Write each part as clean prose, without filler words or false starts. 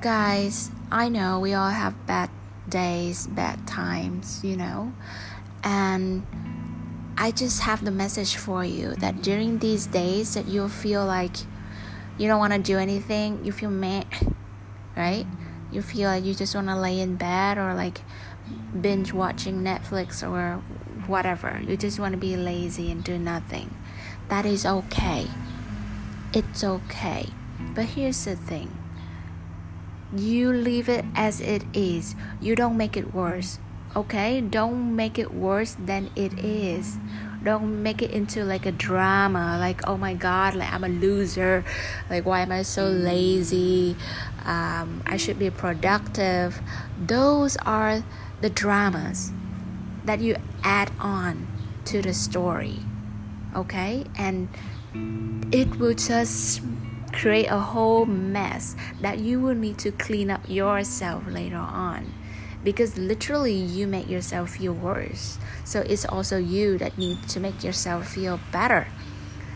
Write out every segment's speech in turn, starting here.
Guys, I know we all have bad days, bad times, you know, and I just have the message for you that during these days that you feel like you don't want to do anything, you feel meh, right? You feel like you just want to lay in bed or like binge watching Netflix or whatever. You just want to be lazy and do nothing. That is okay. It's okay. But here's the thing. You leave it as it is. You don't make it worse. Okay? Don't make it worse than it is. Don't make it into like a drama, like, oh my god, like I'm a loser, like why am I so lazy, I should be productive. Those are the dramas that you add on to the story, okay? And it will just create a whole mess that you will need to clean up yourself later on. Because literally you make yourself feel worse. So it's also you that need to make yourself feel better.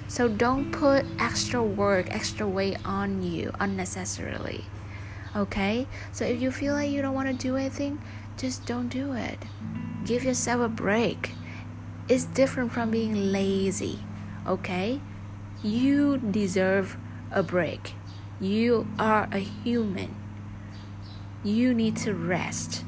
So don't put extra work, extra weight on you unnecessarily. Okay? So if you feel like you don't want to do anything, just don't do it. Give yourself a break. It's different from being lazy. Okay? You deserve a break. You are a human. You need to rest.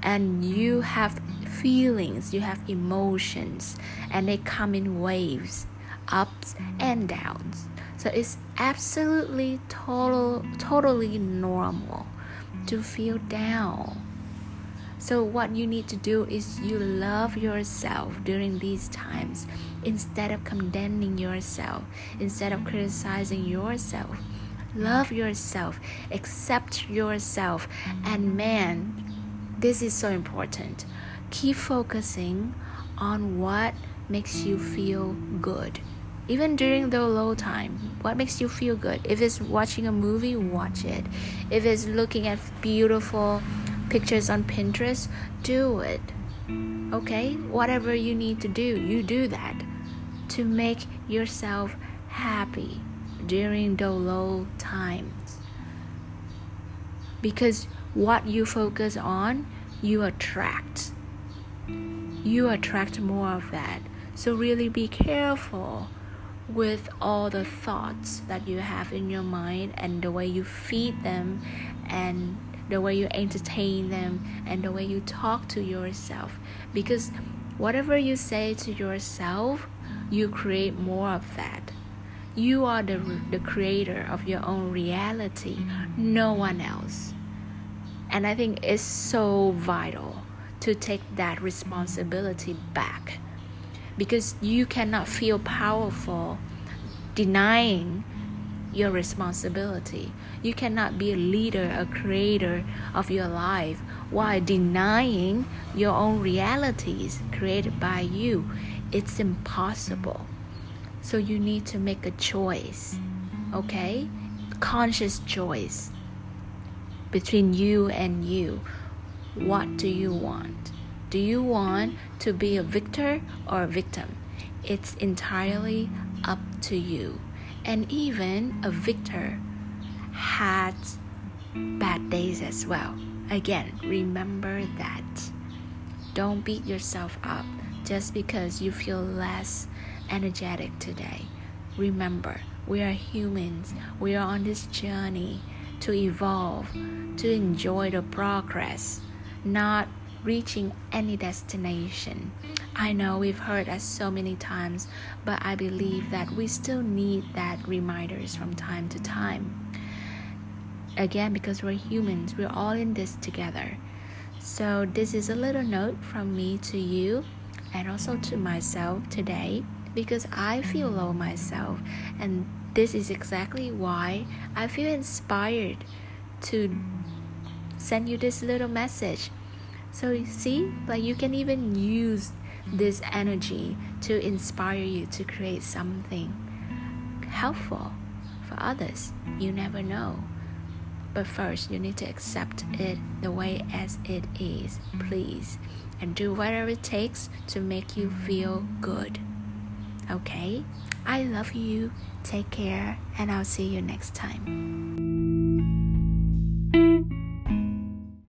And you have feelings, you have emotions, and they come in waves, ups and downs. So it's absolutely totally normal to feel down. So what you need to do is you love yourself during these times instead of condemning yourself, instead of criticizing yourself. Love yourself, accept yourself, and man, this is so important. Keep focusing on what makes you feel good. Even during the low time, what makes you feel good? If it's watching a movie, watch it. If it's looking at beautiful pictures on Pinterest, do it. Okay? Whatever you need to do, you do that to make yourself happy during the low times, because what you focus on, you attract more of that. So really be careful with all the thoughts that you have in your mind, and the way you feed them, and the way you entertain them, and the way you talk to yourself, because whatever you say to yourself, you create more of that. You are the creator of your own reality, no one else. And I think it's so vital to take that responsibility back, because you cannot feel powerful denying your responsibility. You cannot be a leader, a creator of your life while denying your own realities created by you. It's impossible. So you need to make a choice, okay? Conscious choice between you and you. What do you want? Do you want to be a victor or a victim? It's entirely up to you. And even a victor had bad days as well. Again, remember that. Don't beat yourself up just because you feel less energetic today. Remember, we are humans. We are on this journey to evolve, to enjoy the progress, not reaching any destination. I know we've heard that so many times, but I believe that we still need that reminders from time to time. Again, because we're humans, we're all in this together. So this is a little note from me to you, and also to myself today, because I feel low myself, and this is exactly why I feel inspired to send you this little message. So you see, like you can even use this energy to inspire you to create something helpful for others. You never know. But first, you need to accept it the way as it is, please. And do whatever it takes to make you feel good. Okay? I love you. Take care, and I'll see you next time.